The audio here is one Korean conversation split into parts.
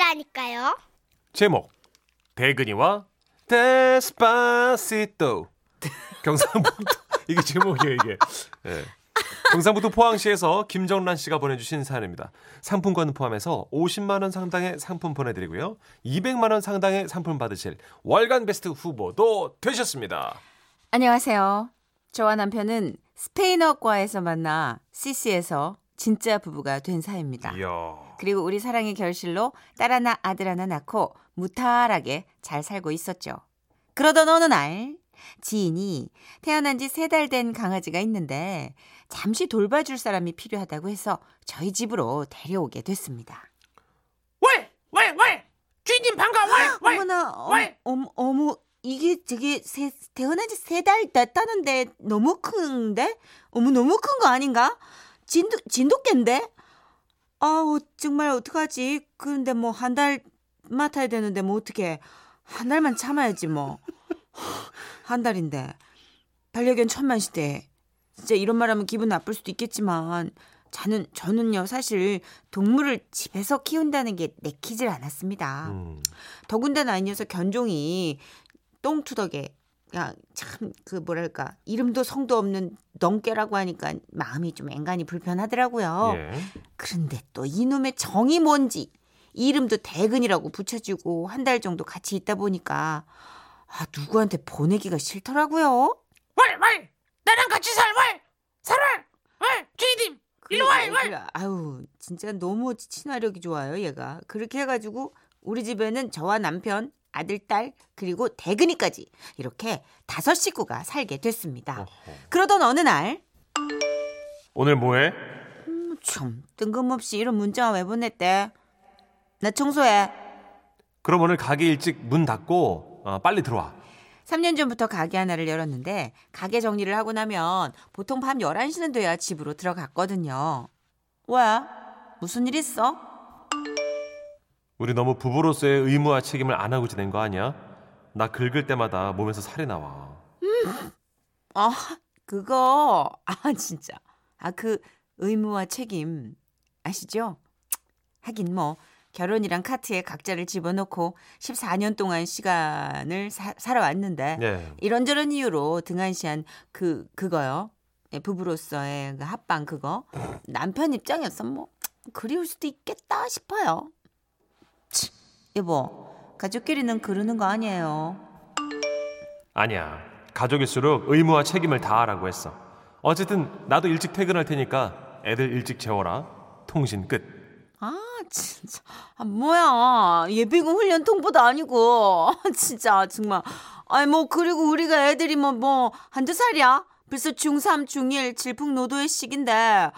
이라니까요. 제목 대근이와 데스파시토. 경상북도 이게 제목이에요 이게. 네. 경상북도 포항시에서 김정란 씨가 보내주신 사연입니다. 상품권 포함해서 50만 원 상당의 상품 보내드리고요. 200만 원 상당의 상품 받으실 월간 베스트 후보도 되셨습니다. 안녕하세요. 저와 남편은 스페인어과에서 만나 CC에서 진짜 부부가 된 사이입니다. 그리고 우리 사랑의 결실로 딸 하나 아들 하나 낳고 무탈하게 잘 살고 있었죠. 그러던 어느 날 지인이 태어난 지 3달 된 강아지가 있는데 잠시 돌봐줄 사람이 필요하다고 해서 저희 집으로 데려오게 됐습니다. 왜? 주인님 반가워. 어머나, 이게 되게 태어난 지 3달 됐다는데 너무 큰데? 너무 큰 거 아닌가? 진돗개인데? 아우 정말 어떡하지? 그런데 뭐 한 달 맡아야 되는데 뭐 어떡해. 한 달만 참아야지 뭐. 한 달인데 반려견 천만 시대. 진짜 이런 말하면 기분 나쁠 수도 있겠지만 저는요 사실 동물을 집에서 키운다는 게 내키질 않았습니다. 더군다나 이 녀석 견종이 똥투덕에 참 그 뭐랄까 이름도 성도 없는 넝깨라고 하니까 마음이 좀 앵간히 불편하더라고요. 예. 그런데 또 이놈의 정이 뭔지 이름도 대근이라고 붙여주고 한 달 정도 같이 있다 보니까 누구한테 보내기가 싫더라고요. 왈 나랑 같이 살 주인님 일로 왈. 아유 진짜 너무 친화력이 좋아요 얘가. 그렇게 해가지고 우리 집에는 저와 남편 아들 딸 그리고 대근이까지 이렇게 5 식구가 살게 됐습니다. 어허. 그러던 어느 날 오늘 뭐해? 참 뜬금없이 이런 문자 왜 보냈대? 나 청소해. 그럼 오늘 가게 일찍 문 닫고 빨리 들어와. 3년 전부터 가게 하나를 열었는데 가게 정리를 하고 나면 보통 밤 11시는 돼야 집으로 들어갔거든요. 왜? 무슨 일 있어? 우리 너무 부부로서의 의무와 책임을 안 하고 지낸 거 아니야? 나 긁을 때마다 몸에서 살이 나와. 진짜. 그 의무와 책임 아시죠? 하긴 뭐. 결혼이랑 카트에 각자를 집어넣고 14년 동안 시간을 살아왔는데 네. 이런저런 이유로 등한시한 그거요. 부부로서의 그 합방 그거. 남편 입장에서 뭐 그리울 수도 있겠다 싶어요. 여보, 가족끼리는 그러는 거 아니에요. 아니야. 가족일수록 의무와 책임을 다하라고 했어. 어쨌든 나도 일찍 퇴근할 테니까 애들 일찍 재워라. 통신 끝. 진짜 뭐야 예비군 훈련 통보도 아니고 진짜 정말 그리고 우리가 애들이 뭐 한두 살이야 벌써 중3 중1 질풍노도의 시기인데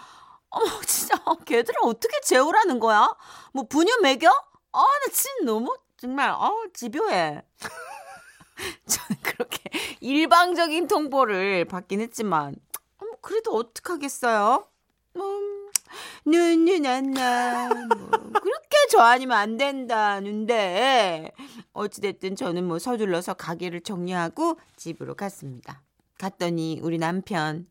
진짜 걔들은 어떻게 재우라는 거야 뭐 분유 먹여? 나 진짜 너무 정말 집요해. 저는 그렇게 일방적인 통보를 받긴 했지만 그래도 어떡하겠어요. 눈안나 그렇게 저 아니면 안 된다는데 어찌됐든 저는 서둘러서 가게를 정리하고 집으로 갔습니다. 갔더니 우리 남편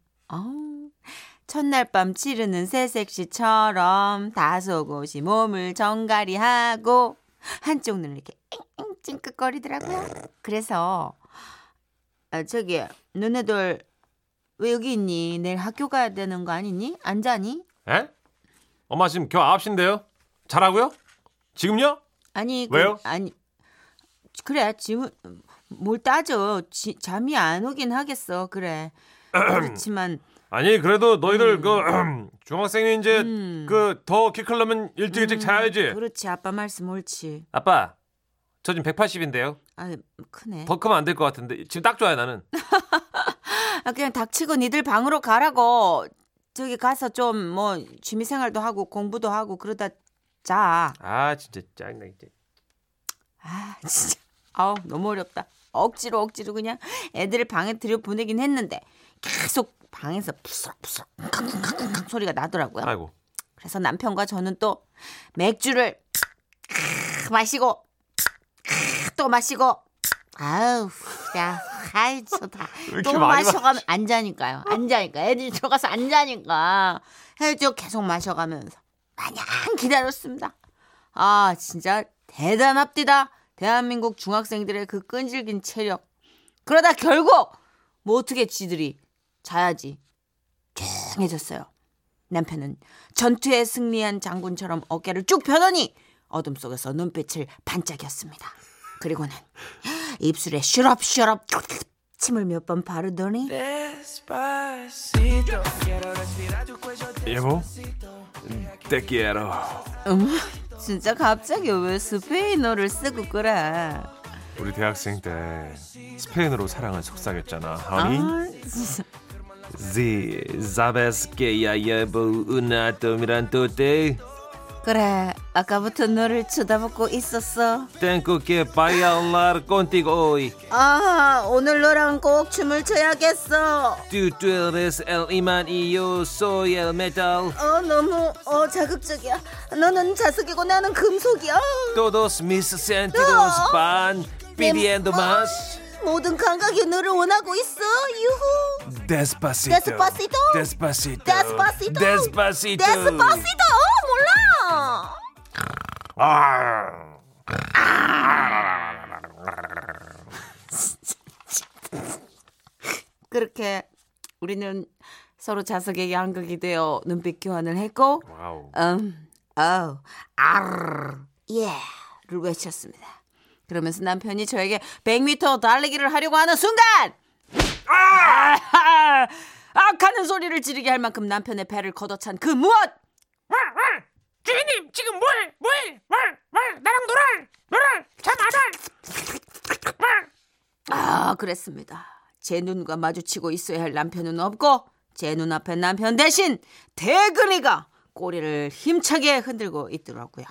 첫날 밤 치르는 새색시처럼 다소곳이 몸을 정갈이하고 한쪽 눈을 이렇게 앵앵 찡긋거리더라고요. 그래서 저기 너네 둘 왜 여기 있니? 내일 학교 가야 되는 거 아니니? 안 자니? 에? 엄마 지금 겨우 9시인데요. 자라고요? 지금요? 아니 왜요? 그래 지금 뭘 따져. 잠이 안 오긴 하겠어. 그래. 그렇지만 아니 그래도 너희들 중학생이 이제 더 키 크려면 일찍 자야지. 그렇지 아빠 말씀 옳지. 아빠 저 지금 180인데요. 크네. 더 크면 안 될 것 같은데 지금 딱 좋아요 나는. 그냥 닥치고 니들 방으로 가라고. 저기 가서 좀 취미생활도 하고 공부도 하고 그러다 자. 진짜 짜증나 이제. 진짜. 너무 어렵다. 억지로 그냥 애들을 방에 들여보내긴 했는데 계속 방에서 푸석푸석 칵칵칵 소리가 나더라고요. 아이고. 그래서 남편과 저는 또 맥주를 마시고 또 마시고 좋다. 또 마셔가면 안 자니까요. 애들이 들어가서 안 자니까. 계속 마셔가면서 마냥 기다렸습니다. 진짜 대단합디다. 대한민국 중학생들의 그 끈질긴 체력. 그러다 결국 뭐 어떻게 지들이 자야지 조용해졌어요. 남편은 전투에 승리한 장군처럼 어깨를 쭉 펴더니 어둠 속에서 눈빛을 반짝였습니다. 그리고는 입술에 슈럽슈럽 침을 몇 번 바르더니 여보, 테키에로. 진짜 갑자기 왜 스페인어를 쓰고 그래? 우리 대학생 때 스페인어로 사랑을 속삭였잖아. 지 자베스 게야예보 우나톰이란 또때. 그래, 아까부터 너를 쳐다보고 있었어. 땡고 게 바이알라 콘티고. 아, 오늘 너랑 꼭 춤을 춰야겠어. 뚜뚜레스 엘 이만 이요 소이 엘 메탈. 너무 자극적이야. 너는 자석이고 나는 금속이야. Todos mis sentidos van pidiendo más. 모든 감각이 너를 원하고 있어. 유후. Despacito. Despacito. Despacito. Despacito. Despacito. Despacito. 몰라. 그렇게 우리는 서로 자석의 양극이 되어 눈빛 교환을 했고, 예를 외쳤습니다. 그러면서 남편이 저에게 100m 달리기를 하려고 하는 순간 악하는 소리를 지르게 할 만큼 남편의 배를 걷어찬 그 무엇. 주인님 지금 뭐해 나랑 놀아 잠 안 와. 그랬습니다. 제 눈과 마주치고 있어야 할 남편은 없고 제 눈앞에 남편 대신 대근이가 꼬리를 힘차게 흔들고 있더라고요.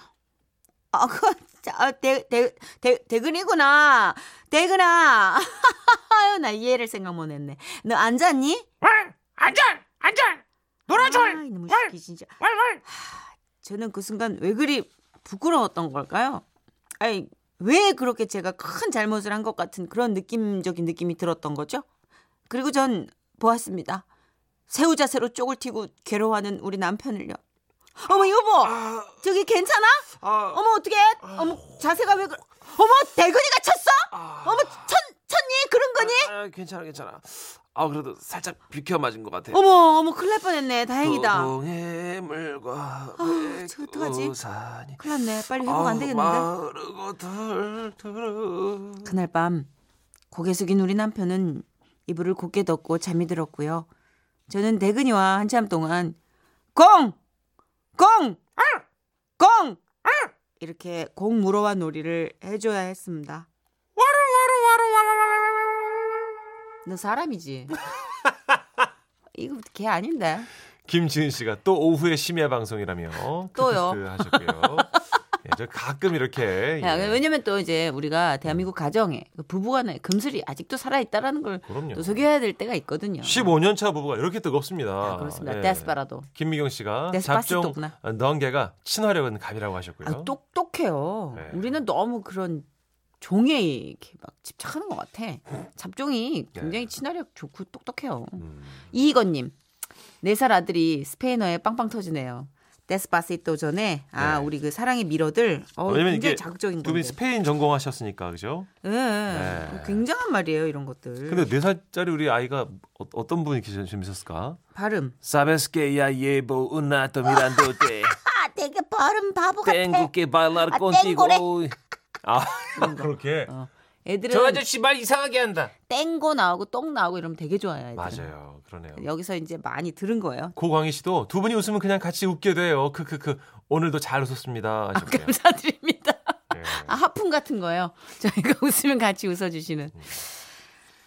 대근이구나. 대근아. 나 얘를 생각 못했네. 너 안 잤니? 안 잤. 놀아줘. 너무 시키 진짜. 저는 그 순간 왜 그리 부끄러웠던 걸까요? 아니, 왜 그렇게 제가 큰 잘못을 한 것 같은 그런 느낌적인 느낌이 들었던 거죠? 그리고 전 보았습니다. 새우 자세로 쪽을 튀고 괴로워하는 우리 남편을요. 어머 여보, 저기 괜찮아? 어머 어떡해? 어머 자세가 왜 그래? 어머 대근이가 쳤어? 어머 쳤니? 그런 거니? 괜찮아. 그래도 살짝 비켜 맞은 것 같아. 어머 큰일 날 뻔했네. 다행이다. 동해 물과 저 어떡하지? 큰일 났네. 빨리 회복 안 되겠는데. 마르고 덜. 그날 밤 고개 숙인 우리 남편은 이불을 곱게 덮고 잠이 들었고요. 저는 대근이와 한참 동안 공! 이렇게 공 물어와 놀이를 해줘야 했습니다. 너 사람이지? 이거 걔 아닌데. 김지은 씨가 또 오후에 심야 방송이라며 또요. 하셨고요. 저 가끔 이렇게. 왜냐면 또 이제 우리가 대한민국 가정에 부부간의 금슬이 아직도 살아있다라는 걸 또 소개해야 될 때가 있거든요. 15년 차 부부가 이렇게 뜨겁습니다. 그렇습니다. 데스파라도. 김미경 씨가 잡종 넌개가 친화력은 감이라고 하셨고요. 똑똑해요. 네. 우리는 너무 그런 종에 이렇게 막 집착하는 것 같아. 잡종이 굉장히 친화력 좋고 똑똑해요. 이희건님, 4살 아들이 스페인어에 빵빵 터지네요. 데스파시토 전에 우리 그 사랑의 미러들 왜냐면 굉장히 자극적인 건데. 두 분이 스페인 전공하셨으니까 그죠? 네. 굉장한 말이에요 이런 것들. 근데 4살짜리 우리 아이가 어떤 분이 계셔 재밌었을까? 발음. 사베스케야 예보 우나토 미란도테. 되게 발음 바보 같아. 땡구게 발랄 꼰띠고. 그렇게. 애들은 저 아저씨 말 이상하게 한다. 땡고 나오고 똥 나오고 이러면 되게 좋아요. 맞아요. 그러네요. 여기서 이제 많이 들은 거예요. 고광희 씨도 두 분이 웃으면 그냥 같이 웃게 돼요. 크크크. 오늘도 잘 웃었습니다. 감사드립니다. 네. 하품 같은 거예요. 저희가 웃으면 같이 웃어주시는.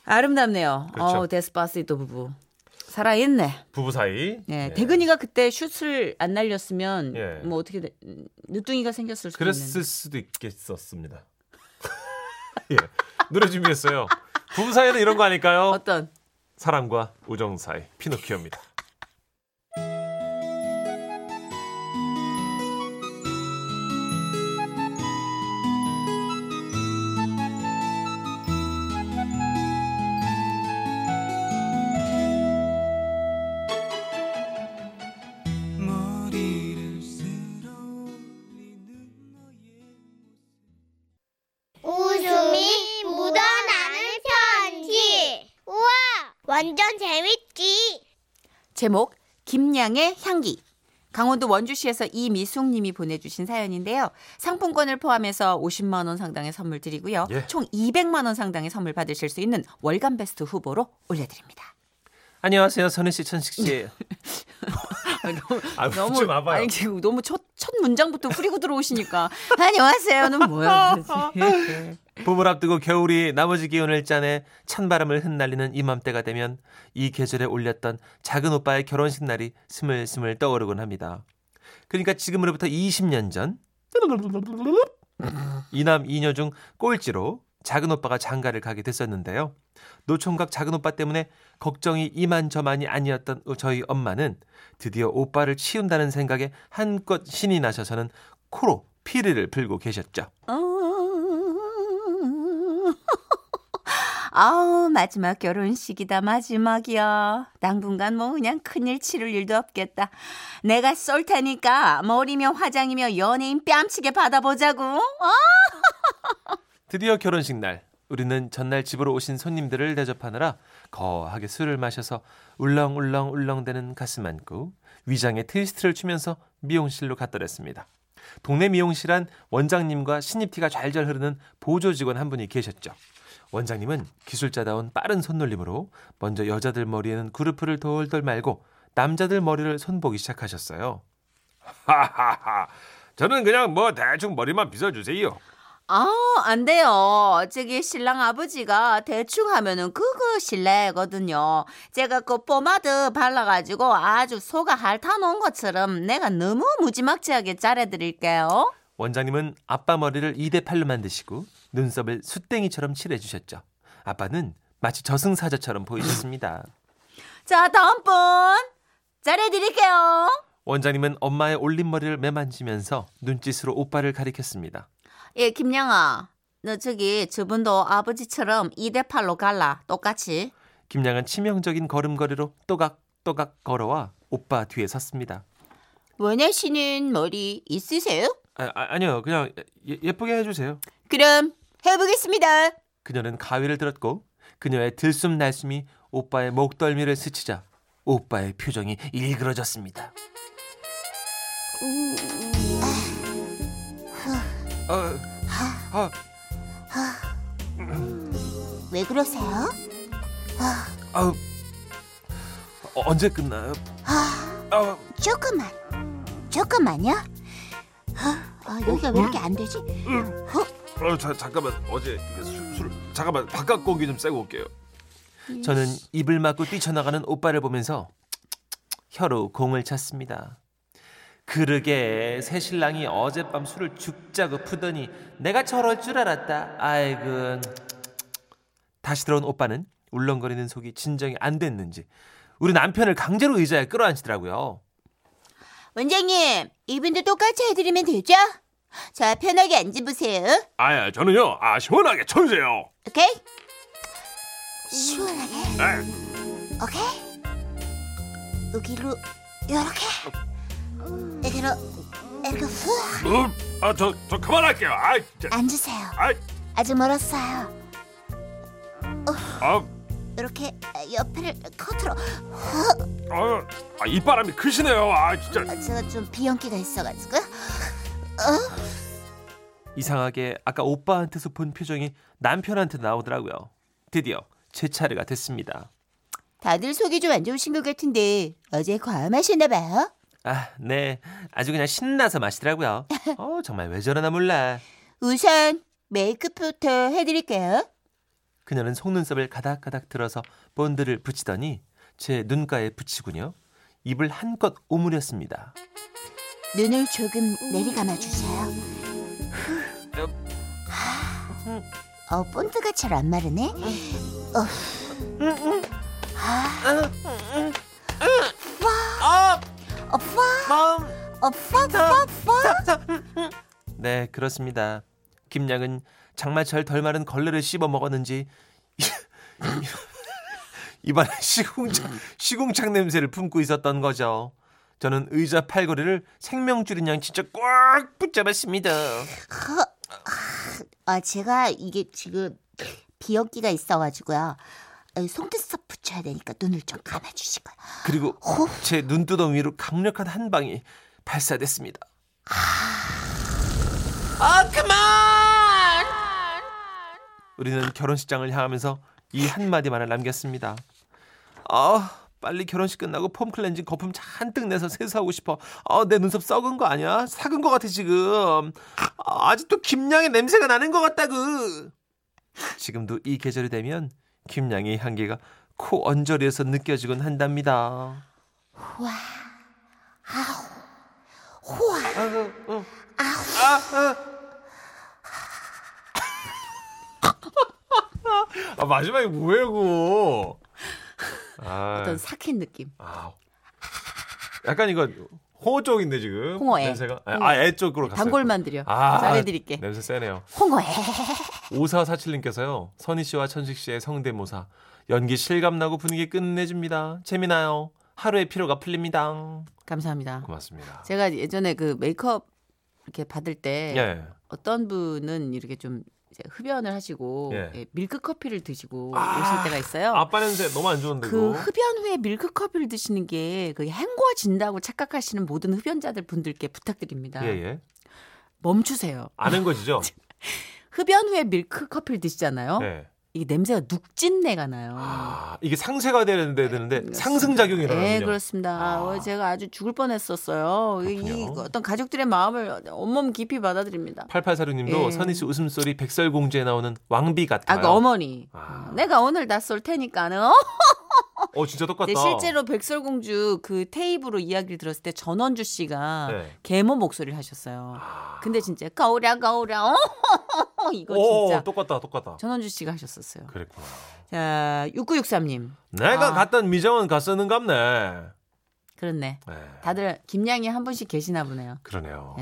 아름답네요. 그렇죠. 데스파시토 부부. 살아있네. 부부 사이. 네. 예. 대근이가 그때 슛을 안 날렸으면 뭐 어떻게 늦둥이가 생겼을 수도 있는데. 그랬을 수도 있겠었습니다. 예, 노래 준비했어요. 부부 사이는 이런 거 아닐까요? 어떤? 사랑과 우정 사이, 피노키오입니다. 제목 김양의 향기. 강원도 원주시에서 이미숙님이 보내주신 사연인데요. 상품권을 포함해서 50만 원 상당의 선물 드리고요. 예. 총 200만 원 상당의 선물 받으실 수 있는 월간 베스트 후보로 올려드립니다. 안녕하세요. 선희 씨, 천식 씨. 너무 첫 문장부터 후리고 들어오시니까 안녕하세요는 뭐야. 봄을 앞두고 겨울이 나머지 기운을 짜내 찬바람을 흩날리는 이맘때가 되면 이 계절에 올렸던 작은 오빠의 결혼식 날이 스물스물 떠오르곤 합니다. 그러니까 지금으로부터 20년 전 이남 이녀 중 꼴찌로 작은 오빠가 장가를 가게 됐었는데요. 노총각 작은 오빠 때문에 걱정이 이만저만이 아니었던 저희 엄마는 드디어 오빠를 치운다는 생각에 한껏 신이 나셔서는 코로 피리를 불고 계셨죠. 아우 마지막 결혼식이다 마지막이야. 당분간 뭐 그냥 큰일 치를 일도 없겠다. 내가 쏠 테니까 머리며 화장이며 연예인 뺨치게 받아보자고. 드디어 결혼식 날, 우리는 전날 집으로 오신 손님들을 대접하느라 거하게 술을 마셔서 울렁울렁울렁대는 가슴 안고 위장에 트위스트를 추면서 미용실로 갔더랬습니다. 동네 미용실 안 원장님과 신입티가 잘잘 흐르는 보조직원 한 분이 계셨죠. 원장님은 기술자다운 빠른 손놀림으로 먼저 여자들 머리에는 구르프를 돌돌 말고 남자들 머리를 손보기 시작하셨어요. 하하하, 저는 그냥 뭐 대충 머리만 빗어주세요. 아, 안 돼요. 저기 신랑 아버지가 대충 하면은 그거 실례거든요. 제가 그 포마드 발라가지고 아주 소가 핥아놓은 것처럼 내가 너무 무지막지하게 잘해드릴게요. 원장님은 아빠 머리를 2대8로 만드시고 눈썹을 숫땡이처럼 칠해주셨죠. 아빠는 마치 저승사자처럼 보이셨습니다. 자, 다음 분 잘해드릴게요. 원장님은 엄마의 올린 머리를 매만지면서 눈짓으로 오빠를 가리켰습니다. 예, 김양아, 너 저기 저분도 아버지처럼 2대8로 갈라. 똑같이. 김양은 치명적인 걸음걸이로 또각또각 걸어와 오빠 뒤에 섰습니다. 원하시는 머리 있으세요? 아니요, 그냥 예쁘게 해주세요. 그럼 해보겠습니다. 그녀는 가위를 들었고 그녀의 들숨 날숨이 오빠의 목덜미를 스치자 오빠의 표정이 일그러졌습니다. 왜 그러세요? 언제 끝나요? 조금만요. 여기가 왜 이렇게 안 되지? 잠깐만, 어제 술 잠깐만 바깥 공기 좀 쐬고 올게요. 저는 입을 막고 뛰쳐나가는 오빠를 보면서 혀로 공을 찼습니다. 그러게 새신랑이 어젯밤 술을 죽자고 푸더니 내가 저럴 줄 알았다. 아이고. 다시 들어온 오빠는 울렁거리는 속이 진정이 안 됐는지 우리 남편을 강제로 의자에 끌어앉히더라고요. 원장님, 이분도 똑같이 해드리면 되죠? 자, 편하게 앉으세요. 아, 저는요, 시원하게 쳐주세요. 오케이? 시원하게? 네. 오케이? 여기로 요렇게? 이렇게 후악. 저 그만할게요. 앉으세요. 아직 멀었어요. 이렇게 옆을 커트로. 입바람이 크시네요. 진짜. 제가 좀 비염기가 있어가지고요. 이상하게 아까 오빠한테서 본 표정이 남편한테 나오더라고요. 드디어 제 차례가 됐습니다. 다들 속이 좀 안 좋으신 것 같은데 어제 과음하셨나 봐요? 네. 아주 그냥 신나서 마시더라고요. 정말 왜 저러나 몰라. 우선 메이크업부터 해드릴게요. 그녀는 속눈썹을 가닥가닥 들어서 본드를 붙이더니 제 눈가에 붙이군요. 입을 한껏 오므렸습니다. 눈을 조금 내리감아주세요. 본드가 잘 안 마르네. 네, 그렇습니다. 김양은 장마철 덜 마른 걸레를 씹어 먹었는지 입안에 시궁창 냄새를 품고 있었던 거죠. 저는 의자 팔걸이를 생명줄인 양 진짜 꽉 붙잡았습니다. 제가 이게 지금 비염기가 있어가지고요. 속눈썹 붙여야 되니까 눈을 좀 감아주시고요. 그리고 제 눈두덩이로 강력한 한 방이 발사됐습니다. 그만! 우리는 결혼식장을 향하면서 이 한마디만을 남겼습니다. 빨리 결혼식 끝나고 폼클렌징 거품 잔뜩 내서 세수하고 싶어. 내 눈썹 썩은 거 아니야? 삭은 거 같아 지금. 아직도 김양의 냄새가 나는 거 같다고. 지금도 이 계절이 되면 김양의 향기가 코 언저리에서 느껴지곤 한답니다. 와, 아우, 호와, 아우, 마지막에 뭐예요 그거? 어떤 삭힌 느낌. 약간 이거 홍어 쪽인데 지금. 홍어에. 냄새가. 홍어. 애 쪽으로 갔어요. 단골만 드려. 잘해드릴게. 냄새 세네요. 홍어에. 5447님께서요. 선희 씨와 천식 씨의 성대모사. 연기 실감나고 분위기 끝내줍니다. 재미나요. 하루의 피로가 풀립니다. 감사합니다. 고맙습니다. 제가 예전에 그 메이크업 이렇게 받을 때 어떤 분은 이렇게 좀 흡연을 하시고 밀크커피를 드시고 오실 때가 있어요. 아빠 냄새 너무 안 좋은데 그 흡연 후에 밀크커피를 드시는 게 그 헹궈진다고 착각하시는 모든 흡연자들 분들께 부탁드립니다. 멈추세요. 아는 것이죠. 흡연 후에 밀크커피를 드시잖아요. 이게 냄새가 눅진내가 나요. 이게 상쇄가 되는데 그렇습니다. 상승작용이 일어나거든요. 네, 그렇습니다. 제가 아주 죽을 뻔했었어요. 이 어떤 가족들의 마음을 온몸 깊이 받아들입니다. 8846님도 선희 씨 웃음소리 백설공주에 나오는 왕비 같아요. 그 어머니. 내가 오늘 다 쏠 테니까는. 진짜 똑같다. 네, 실제로 백설공주 그 테이프로 이야기를 들었을 때 전원주 씨가 계모 목소리를 하셨어요. 근데 진짜 가오랴 이거 진짜 똑같다. 전원주 씨가 하셨었어요. 그랬구나. 자, 6963님. 내가 갔던 미정원 갔었는갑네. 그렇네. 다들 김양이 한 분씩 계시나 보네요. 그러네요.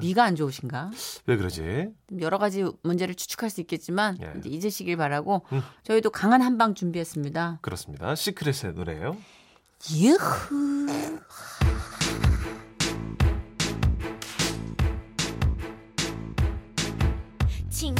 위가 안 좋으신가? 왜 그러지? 여러 가지 문제를 추측할 수 있겠지만 이제 잊으시길 바라고 저희도 강한 한방 준비했습니다. 그렇습니다. 시크릿의 노래예요. 유후. 칭.